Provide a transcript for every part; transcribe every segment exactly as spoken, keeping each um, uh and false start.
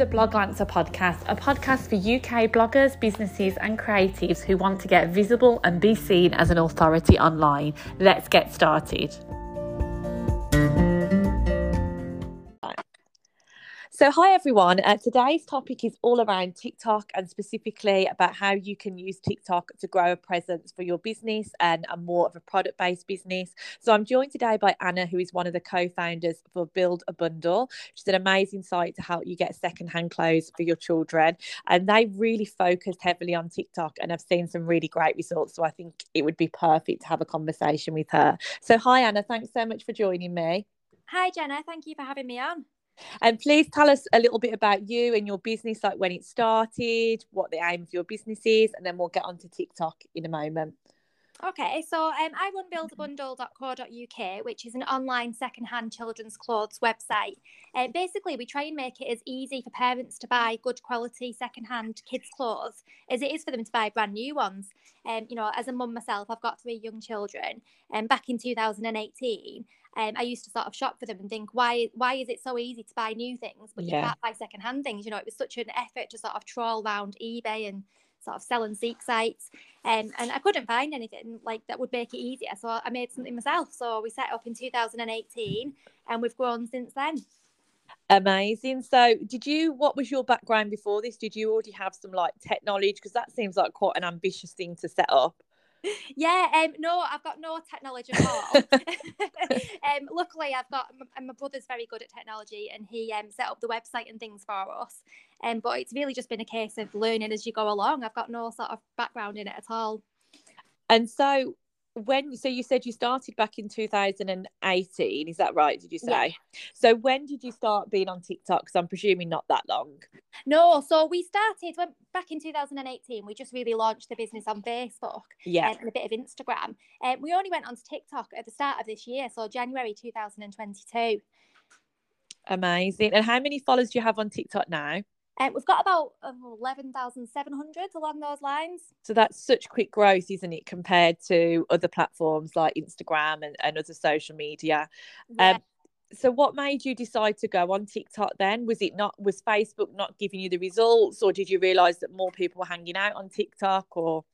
the Blog Lancer podcast, a podcast for U K bloggers, businesses and creatives who want to get visible and be seen as an authority online. Let's get started. So hi everyone, uh, today's topic is all around TikTok and specifically about how you can use TikTok to grow a presence for your business and a more of a product-based business. So I'm joined today by Anna, who is one of the co-founders for Build a Bundle, which is an amazing site to help you get second-hand clothes for your children. And they really focused heavily on TikTok and I've seen some really great results. So I think it would be perfect to have a conversation with her. So hi Anna, thanks so much for joining me. Hi Jenna, thank you for having me on. And please tell us a little bit about you and your business, like when it started, what the aim of your business is, and then we'll get on to TikTok in a moment. Okay, so um, I run build a bundle dot co dot U K, which is an online secondhand children's clothes website. Uh, basically, we try and make it as easy for parents to buy good quality secondhand kids' clothes as it is for them to buy brand new ones. Um, you know, as a mum myself, I've got three young children, and um, back in two thousand eighteen, um, I used to sort of shop for them and think, why, why is it so easy to buy new things, but yeah. You can't buy secondhand things? You know, it was such an effort to sort of trawl around eBay and sort of sell and seek sites, um, and I couldn't find anything like that would make it easier, so I made something myself. So we set up in two thousand eighteen and we've grown since then. Amazing. So did you, what was your background before this? Did you already have some like tech knowledge, because that seems like quite an ambitious thing to set up? Yeah, um, no, I've got no technology at all. um, luckily, I've got my, my brother's very good at technology, and he um, set up the website and things for us. Um, but it's really just been a case of learning as you go along. I've got no sort of background in it at all. And so, when so you said you started back in two thousand eighteen, is that right? Did you say? Yeah. So when did you start being on TikTok? Because I'm presuming not that long. No, so we started when, back in two thousand eighteen. We just really launched the business on Facebook, yeah, um, and a bit of Instagram. And um, we only went on to TikTok at the start of this year, so January two thousand twenty-two. Amazing. And how many followers do you have on TikTok now? Um, we've got about eleven thousand seven hundred along those lines. So that's such quick growth, isn't it, compared to other platforms like Instagram and, and other social media. Yeah. Um, so what made you decide to go on TikTok then? Was it not, was Facebook not giving you the results, or did you realise that more people were hanging out on TikTok, or...?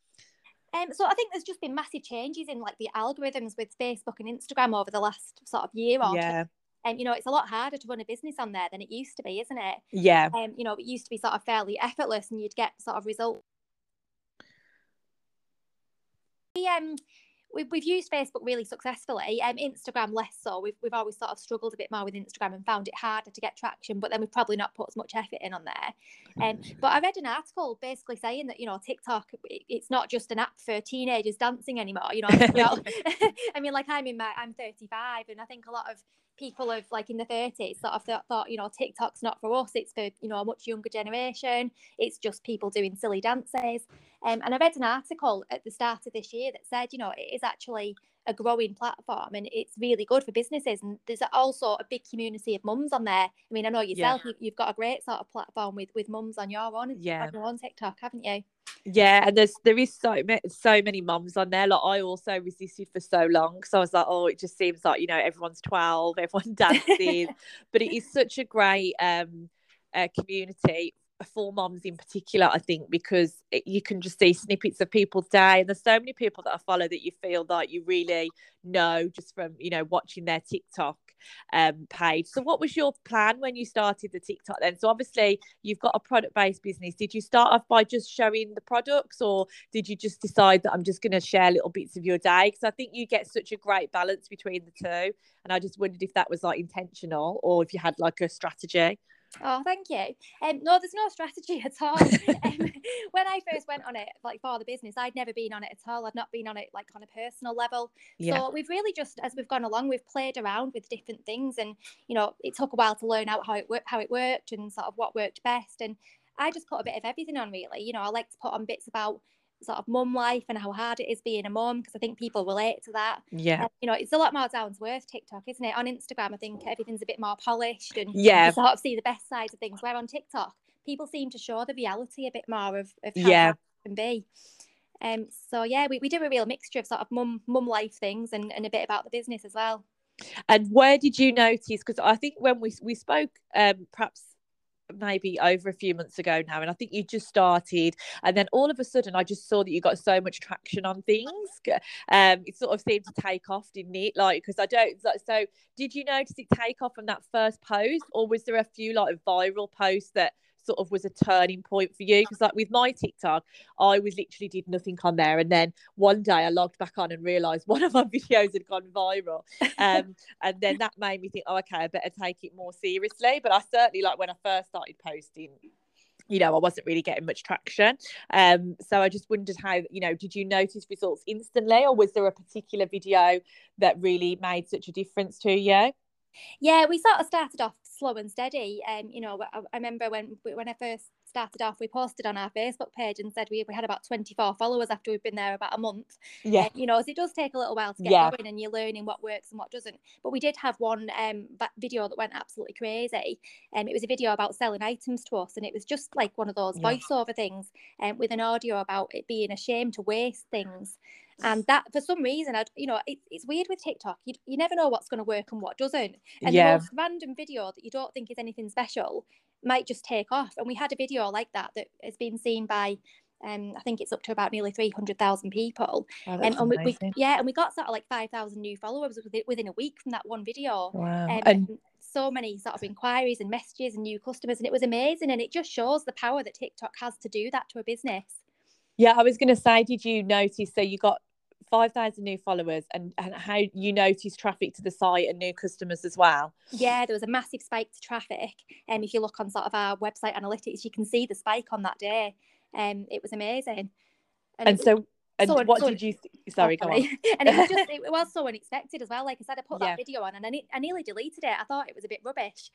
Um, so I think there's just been massive changes in like the algorithms with Facebook and Instagram over the last sort of year or yeah. two. Um, you know, it's a lot harder to run a business on there than it used to be, isn't it? Yeah. Um, you know, it used to be sort of fairly effortless and you'd get sort of results. We, um, we, we've used Facebook really successfully, um, Instagram less so. We've, we've always sort of struggled a bit more with Instagram and found it harder to get traction, but then we've probably not put as much effort in on there. Um, but I read an article basically saying that, you know, TikTok, it, it's not just an app for teenagers dancing anymore. You know, you know I mean, like I'm in my, I'm thirty-five, and I think a lot of people of like in the thirties sort of thought, you know, TikTok's not for us, it's for, you know, a much younger generation, it's just people doing silly dances. Um, and I read an article at the start of this year that said, you know, it is actually a growing platform and it's really good for businesses, and there's also a big community of mums on there. I mean, I know yourself, yeah. you've got a great sort of platform with with mums on your own, yeah. on your own TikTok, haven't you? Yeah, and there's there is so many so many mums on there. Like I also resisted for so long, so I was like, oh, it just seems like, you know, everyone's twelve, everyone dances, but it is such a great um uh, community for moms in particular, I think, because it, you can just see snippets of people's day, and there's so many people that I follow that you feel like you really know just from, you know, watching their TikTok um page. So what was your plan when you started the TikTok then? So obviously you've got a product-based business. Did you start off by just showing the products, or did you just decide that I'm just going to share little bits of your day? Because I think you get such a great balance between the two, and I just wondered if that was like intentional or if you had like a strategy. Oh, thank you. Um, no, there's no strategy at all. um, when I first went on it, like for the business, I'd never been on it at all. I'd not been on it like on a personal level. Yeah. So we've really just, as we've gone along, we've played around with different things, and you know, it took a while to learn out how it worked, how it worked, and sort of what worked best. And I just put a bit of everything on, really. You know, I like to put on bits about sort of mum life and how hard it is being a mum, because I think people relate to that. Yeah. Um, you know, it's a lot more down to earth, TikTok, isn't it? On Instagram, I think everything's a bit more polished and yeah. you sort of see the best sides of things. Where on TikTok, people seem to show the reality a bit more of, of how yeah. it can be. Um, so, yeah, we, we do a real mixture of sort of mum mum life things and, and a bit about the business as well. And where did you notice? Because I think when we, we spoke um, perhaps maybe over a few months ago now, and I think you just started, and then all of a sudden I just saw that you got so much traction on things. Um it sort of seemed to take off, didn't it? Like, because I don't like, so did you notice it take off on that first post, or was there a few like viral posts that sort of was a turning point for you? Because like with my TikTok, I was literally did nothing on there, and then one day I logged back on and realized one of my videos had gone viral, um and then that made me think, oh okay, I better take it more seriously. But I certainly, like when I first started posting, you know, I wasn't really getting much traction, um so I just wondered how, you know, did you notice results instantly, or was there a particular video that really made such a difference to you? Yeah, we sort of started off slow and steady, and um, you know, I, I remember when when I first started off, we posted on our Facebook page and said we, we had about twenty-four followers after we've been there about a month. Yeah, uh, you know, so it does take a little while to get yeah. going, and you're learning what works and what doesn't. But we did have one um video that went absolutely crazy, and um, it was a video about selling items to us, and it was just like one of those yeah. voiceover things, and um, with an audio about it being a shame to waste things. And that, for some reason, I'd, you know, it, it's weird with TikTok. You, you never know what's going to work and what doesn't. And yeah. the most random video that you don't think is anything special might just take off. And we had a video like that that has been seen by, um, I think it's up to about nearly three hundred thousand people. Oh, that's um, and we, we, yeah, and we got sort of like five thousand new followers within a week from that one video. Wow. Um, and so many sort of inquiries and messages and new customers. And it was amazing. And it just shows the power that TikTok has to do that to a business. Yeah, I was going to say, did you notice, so you got five thousand new followers, and, and how you notice traffic to the site and new customers as well? Yeah, there was a massive spike to traffic. And um, if you look on sort of our website analytics, you can see the spike on that day. Um, it was amazing. And, and so, and so what so did you th- sorry, go on. And it was just, it was so unexpected as well. Like I said, I put that yeah. video on, and I, ne- I nearly deleted it. I thought it was a bit rubbish,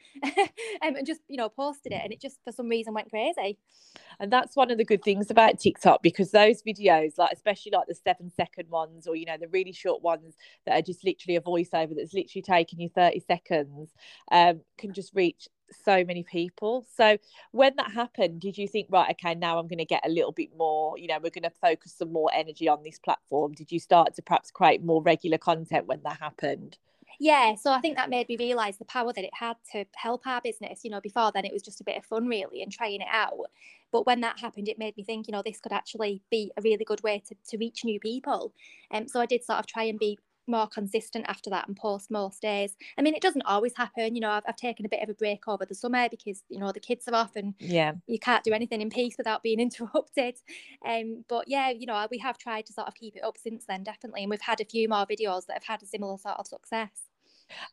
um, and just, you know, posted it, and it just for some reason went crazy. And that's one of the good things about TikTok, because those videos, like especially like the seven second ones, or you know, the really short ones that are just literally a voiceover that's literally taking you thirty seconds, um, can just reach so many people. So when that happened, did you think, right, okay, now I'm going to get a little bit more, you know, we're going to focus some more energy on this platform? Did you start to perhaps create more regular content when that happened? Yeah, so I think that made me realise the power that it had to help our business. You know, before then it was just a bit of fun really and trying it out. But when that happened, it made me think, you know, this could actually be a really good way to, to reach new people. And um, so I did sort of try and be more consistent after that and post most days. I mean, it doesn't always happen, you know. I've, I've taken a bit of a break over the summer because, you know, the kids are off and yeah. you can't do anything in peace without being interrupted. Um, but yeah, you know, we have tried to sort of keep it up since then, definitely. And we've had a few more videos that have had a similar sort of success.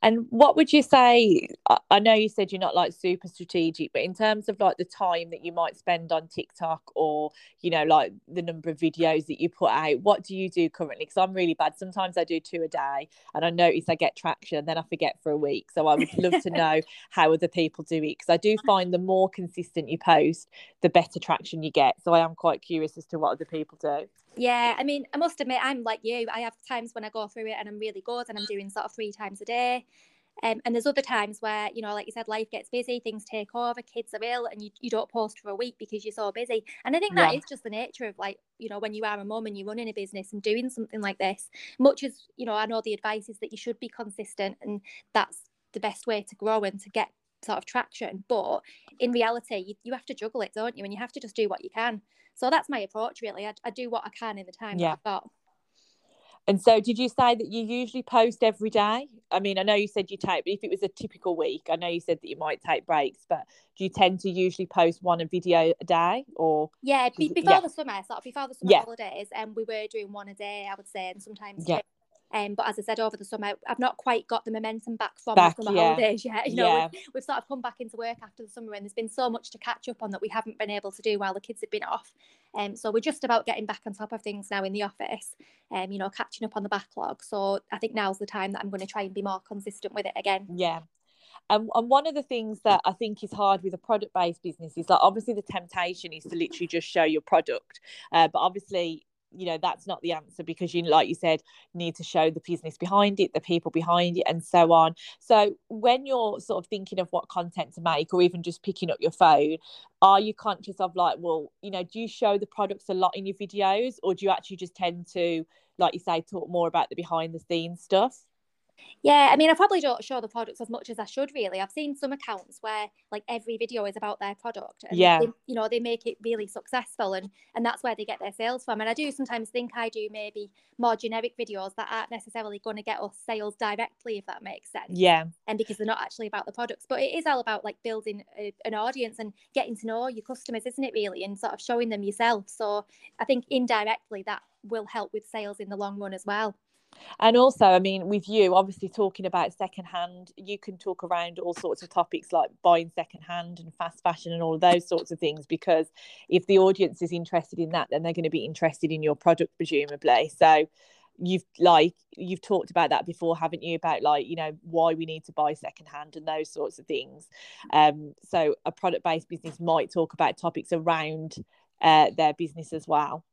And what would you say, I know you said you're not like super strategic, but in terms of like the time that you might spend on TikTok, or, you know, like the number of videos that you put out, what do you do currently? Because I'm really bad. Sometimes I do two a day and I notice I get traction and then I forget for a week. So I would love to know how other people do it, because I do find the more consistent you post, the better traction you get. So I am quite curious as to what other people do. Yeah, I mean, I must admit, I'm like you. I have times when I go through it and I'm really good and I'm doing sort of three times a day. Um, and there's other times where, you know, like you said, life gets busy, things take over, kids are ill, and you, you don't post for a week because you're so busy. And I think that yeah. is just the nature of, like, you know, when you are a mum and you're running a business and doing something like this, much as, you know, I know the advice is that you should be consistent and that's the best way to grow and to get sort of traction. But in reality, you, you have to juggle it, don't you? And you have to just do what you can. So that's my approach, really. I, I do what I can in the time yeah. that I've got. And so did you say that you usually post every day? I mean, I know you said you take, but if it was a typical week, I know you said that you might take breaks, but do you tend to usually post one video a day? Or Yeah, be, before yeah. the summer, sort of before the summer yeah. holidays, um, we were doing one a day, I would say, and sometimes yeah. two. Um, but as I said, over the summer, I've not quite got the momentum back from back, the summer yeah. holidays yet. You know, yeah. we've, we've sort of come back into work after the summer, and there's been so much to catch up on that we haven't been able to do while the kids have been off. Um, so we're just about getting back on top of things now in the office, um, you know, catching up on the backlog. So I think now's the time that I'm going to try and be more consistent with it again. Yeah. And, and one of the things that I think is hard with a product-based business is that obviously the temptation is to literally just show your product. Uh, but obviously, you know, that's not the answer, because you, like you said, need to show the business behind it, the people behind it, and so on. So when you're sort of thinking of what content to make, or even just picking up your phone, are you conscious of, like, well, you know, do you show the products a lot in your videos, or do you actually just tend to, like you say, talk more about the behind the scenes stuff? Yeah, I mean, I probably don't show the products as much as I should, really. I've seen some accounts where, like, every video is about their product. And yeah. They, you know, they make it really successful, and, and that's where they get their sales from. And I do sometimes think I do maybe more generic videos that aren't necessarily going to get us sales directly, if that makes sense. Yeah. And because they're not actually about the products. But it is all about, like, building a, an audience and getting to know your customers, isn't it, really? And sort of showing them yourself. So I think indirectly that will help with sales in the long run as well. And also, I mean, with you obviously talking about secondhand, you can talk around all sorts of topics like buying secondhand and fast fashion and all of those sorts of things, because if the audience is interested in that, then they're going to be interested in your product, presumably. So you've like you've talked about that before, haven't you, about like, you know, why we need to buy secondhand and those sorts of things. Um, so a product-based business might talk about topics around uh, their business as well.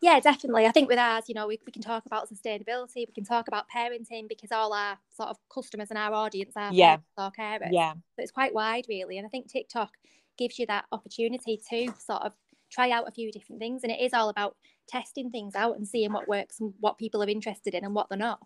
Yeah, definitely. I think with ours, you know, we, we can talk about sustainability, we can talk about parenting, because all our sort of customers and our audience are yeah. our carers. Yeah. So it's quite wide, really. And I think TikTok gives you that opportunity to sort of try out a few different things. And it is all about testing things out and seeing what works and what people are interested in and what they're not.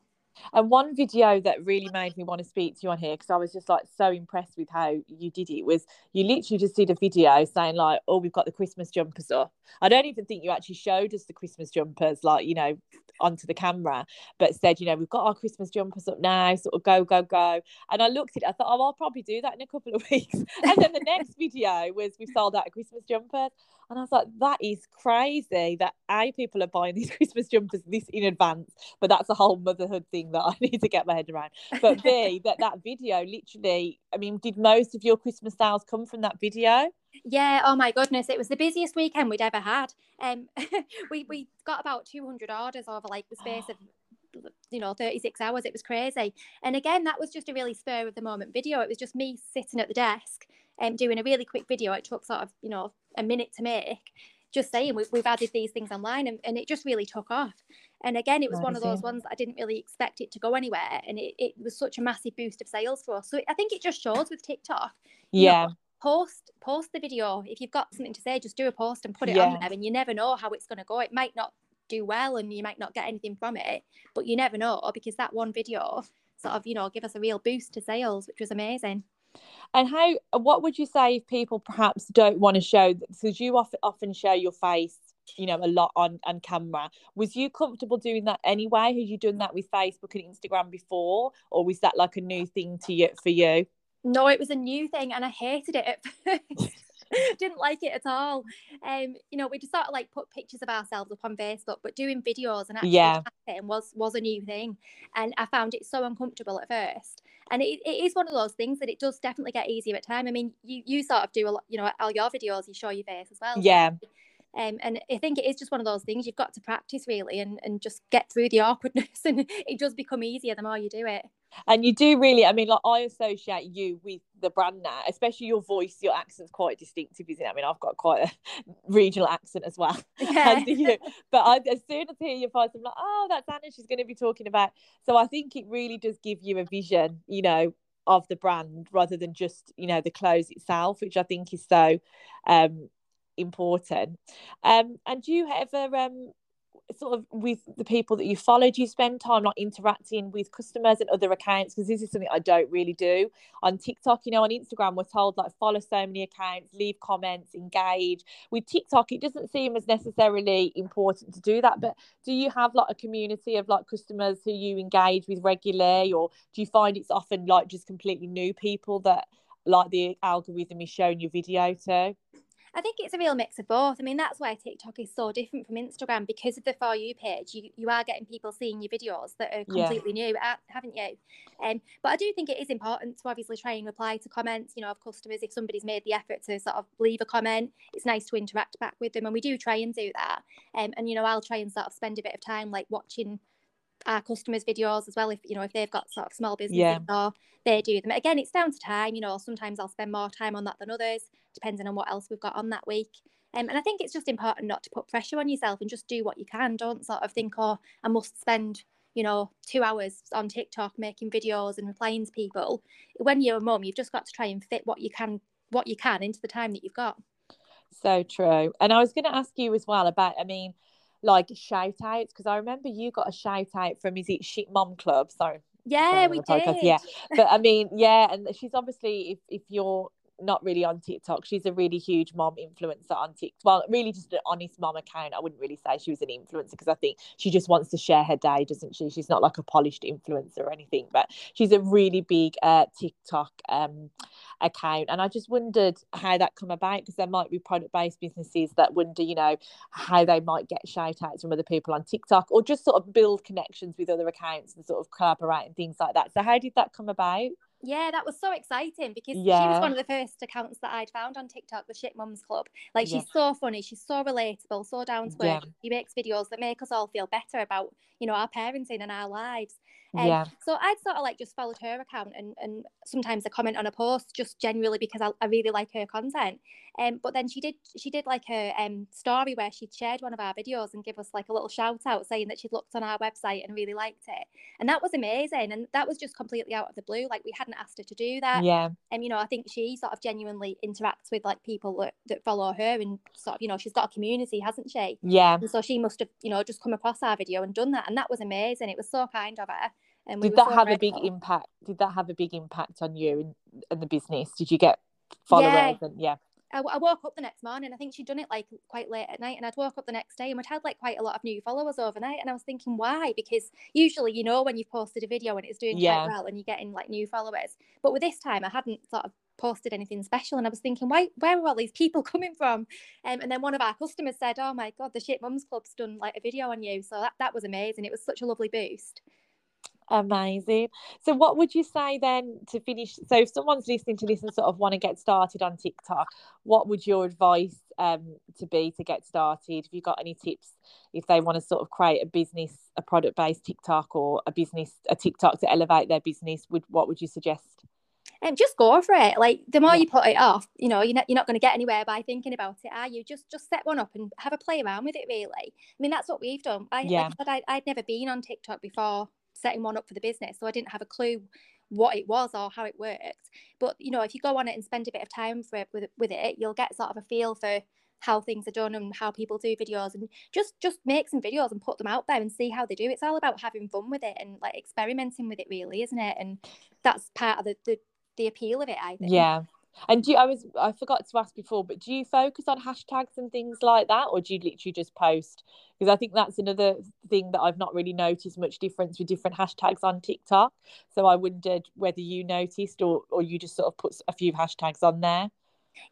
And one video that really made me want to speak to you on here, because I was just like so impressed with how you did it, was you literally just did a video saying like, oh, we've got the Christmas jumpers up. I don't even think you actually showed us the Christmas jumpers, like, you know, onto the camera, but said, you know, we've got our Christmas jumpers up now, sort of go, go, go. And I looked at it, I thought, oh, I'll probably do that in a couple of weeks. And then the next video was, we've sold out a Christmas jumper. And I was like, that is crazy that A, people are buying these Christmas jumpers this in advance, but that's a whole motherhood thing that I need to get my head around. But B, that that video literally, I mean, did most of your Christmas sales come from that video? Yeah, oh my goodness, it was the busiest weekend we'd ever had. Um, we, we got about two hundred orders over like the space of, you know, thirty-six hours. It was crazy. And again, that was just a really spur of the moment video. It was just me sitting at the desk and um, doing a really quick video. It took sort of, you know, a minute to make, just saying we've, we've added these things online, and, and it just really took off. And again, it was one of those ones that I didn't really expect it to go anywhere, and it, it was such a massive boost of sales for us. So I think it just shows with TikTok, yeah, you know, post post the video. If you've got something to say, just do a post and put it yeah. on there, and you never know how it's going to go. It might not do well and you might not get anything from it, but you never know, because that one video sort of, you know, give us a real boost to sales, which was amazing. And how, what would you say if people perhaps don't want to show, because you often show your face, you know, a lot on, on camera. Was you comfortable doing that anyway? Had you done that with Facebook and Instagram before, or was that like a new thing to you for you? No, it was a new thing, and I hated it at first. Didn't like it at all. Um, you know, we just sort of like put pictures of ourselves up on Facebook, but doing videos and actually yeah. chatting was was a new thing, and I found it so uncomfortable at first. And it, it is one of those things that it does definitely get easier at time. I mean, you you sort of do a lot, you know, all your videos, you show your face as well. Yeah. Um, and I think it is just one of those things you've got to practice, really, and, and just get through the awkwardness, and it does become easier the more you do it. And you do really, I mean, like, I associate you with the brand now, especially your voice. Your accent's quite distinctive, isn't it? I mean, I've got quite a regional accent as well. Yeah. As do you. But I, as soon as I hear your voice, I'm like, oh, that's Anna, she's going to be talking about. So I think it really does give you a vision, you know, of the brand, rather than just, you know, the clothes itself, which I think is so um, important. Um, and do you ever... Um, sort of with the people that you follow, do you spend time like interacting with customers and other accounts? Because this is something I don't really do on TikTok. You know, on Instagram we're told like follow so many accounts, leave comments, engage. With TikTok it doesn't seem as necessarily important to do that, but do you have like a community of like customers who you engage with regularly, or do you find it's often like just completely new people that like the algorithm is showing your video to? I think it's a real mix of both. I mean, that's why TikTok is so different from Instagram, because of the For You page. You, you are getting people seeing your videos that are completely yeah. new, haven't you? Um, but I do think it is important to obviously try and reply to comments, you know, of customers. If somebody's made the effort to sort of leave a comment, it's nice to interact back with them. And we do try and do that. Um, and, you know, I'll try and sort of spend a bit of time like watching our customers' videos as well, if you know, if they've got sort of small businesses yeah. or they do them. Again, it's down to time, you know. Sometimes I'll spend more time on that than others, depending on what else we've got on that week. Um, and I think it's just important not to put pressure on yourself, and just do what you can. Don't sort of think, oh, I must spend, you know, two hours on TikTok making videos and replying to people. When you're a mum, you've just got to try and fit what you can what you can into the time that you've got. So true. And I was going to ask you as well about, I mean, like shout outs, because I remember you got a shout out from, is it Shit Mum Club? Sorry, yeah we podcast. did yeah but I mean yeah and she's obviously, if, if you're not really on TikTok, she's a really huge mom influencer on TikTok. Well, really just an honest mom account. I wouldn't really say she was an influencer because I think she just wants to share her day, doesn't she? She's not like a polished influencer or anything, but she's a really big uh, TikTok um, account. And I just wondered how that come about, because there might be product-based businesses that wonder, you know, how they might get shout-outs from other people on TikTok or just sort of build connections with other accounts and sort of collaborate and things like that. So how did that come about? Yeah, that was so exciting because yeah. she was one of the first accounts that I'd found on TikTok, the Shit Mums Club. Like, she's yeah. so funny, she's so relatable, so down to earth. Yeah. She makes videos that make us all feel better about, you know, our parenting and our lives. Um, yeah. So I'd sort of like just followed her account and, and sometimes a comment on a post just generally because I, I really like her content. Um, but then she did she did like her um story where she'd shared one of our videos and give us like a little shout out saying that she'd looked on our website and really liked it. And that was amazing. And that was just completely out of the blue. Like, we hadn't asked her to do that. Yeah. And, you know, I think she sort of genuinely interacts with like people that, that follow her and sort of, you know, she's got a community, hasn't she? Yeah. And so she must have, you know, just come across our video and done that. And that was amazing. It was so kind of her. And we did that so have grateful. a big impact? Did that have a big impact on you and, and the business? Did you get followers? Yeah. And, yeah. I, I woke up the next morning. I think she'd done it like quite late at night, and I'd woke up the next day and we'd had like quite a lot of new followers overnight. And I was thinking, why? Because usually, you know, when you've posted a video and it's doing yeah. quite well and you're getting like new followers, but with this time I hadn't sort of posted anything special, and I was thinking, why, where are all these people coming from? Um, and then one of our customers said, oh my god, the Shit Mums Club's done like a video on you. So that, that was amazing. It was such a lovely boost. Amazing. So what would you say then to finish? So if someone's listening to this and sort of want to get started on TikTok, what would your advice um to be to get started? Have you got any tips if they want to sort of create a business, a product-based TikTok or a business, a TikTok to elevate their business? Would what would you suggest? Um, just go for it. Like, the more yeah. you put it off, you know, you're not, you're not going to get anywhere by thinking about it, are you? Just just set one up and have a play around with it, really. I mean, that's what we've done. I, yeah. like I said, I, I'd never been on TikTok before setting one up for the business, so I didn't have a clue what it was or how it worked. But, you know, if you go on it and spend a bit of time for it, with, with it, you'll get sort of a feel for how things are done and how people do videos, and just just make some videos and put them out there and see how they do. It's all about having fun with it and like experimenting with it, really, isn't it? And that's part of the the, the appeal of it, I think. Yeah. And do you, I was I forgot to ask before, but do you focus on hashtags and things like that, or do you literally just post? Because I think that's another thing that I've not really noticed much difference with different hashtags on TikTok. So I wondered whether you noticed, or or you just sort of put a few hashtags on there.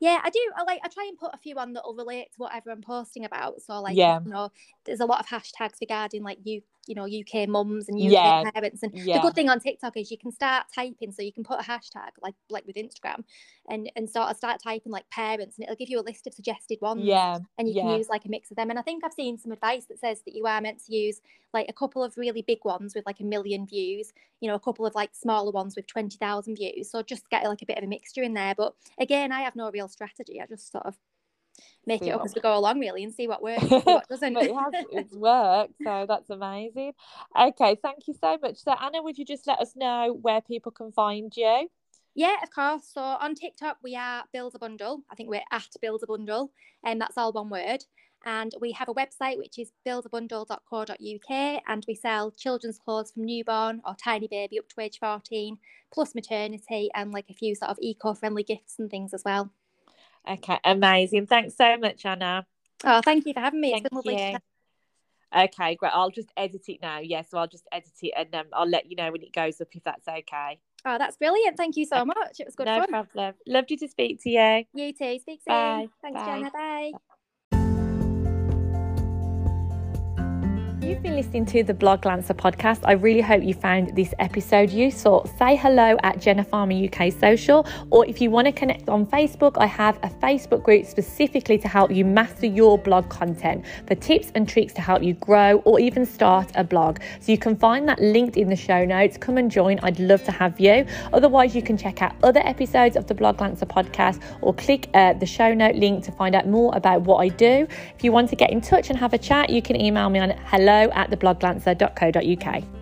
Yeah, I do. I like I try and put a few on that'll relate to whatever I'm posting about. So like, yeah. you know, there's a lot of hashtags regarding like you, you know, U K mums and U K yeah. parents. And yeah. the good thing on TikTok is you can start typing, so you can put a hashtag like like with Instagram, and and sort of start typing like parents, and it'll give you a list of suggested ones. Yeah, and you yeah. can use like a mix of them. And I think I've seen some advice that says that you are meant to use like a couple of really big ones with like a million views, you know, a couple of like smaller ones with twenty thousand views. So just get like a bit of a mixture in there. But again, I have no real strategy. I just sort of make see it up as we go along, really, and see what works and what doesn't. But it has, it's worked, so that's amazing. Okay, thank you so much. So Anna, would you just let us know where people can find you? Yeah, of course. So on TikTok we are Build a Bundle. I think we're at Build a Bundle, and that's all one word. And we have a website which is build a bundle dot co dot U K, and we sell children's clothes from newborn or tiny baby up to age fourteen, plus maternity and like a few sort of eco-friendly gifts and things as well. Okay, amazing. Thanks so much, Anna. Oh, thank you for having me. Thank it's been lovely to Okay, great. I'll just edit it now. Yeah, so I'll just edit it and um, I'll let you know when it goes up, if that's okay. Oh, that's brilliant. Thank you so okay. much. It was good no fun. No problem. Lovely to speak to you. You too. Speak soon. Bye. Thanks, Bye. Jenna. Bye. Bye. You've been listening to the Blog Lancer podcast. I really hope you found this episode useful. Say hello at Jenna Farmer U K Social, or if you want to connect on Facebook, I have a Facebook group specifically to help you master your blog content for tips and tricks to help you grow or even start a blog. So you can find that linked in the show notes. Come and join. I'd love to have you. Otherwise, you can check out other episodes of the Blog Lancer podcast, or click uh, the show note link to find out more about what I do. If you want to get in touch and have a chat, you can email me on hello at the blog lancer dot co dot U K.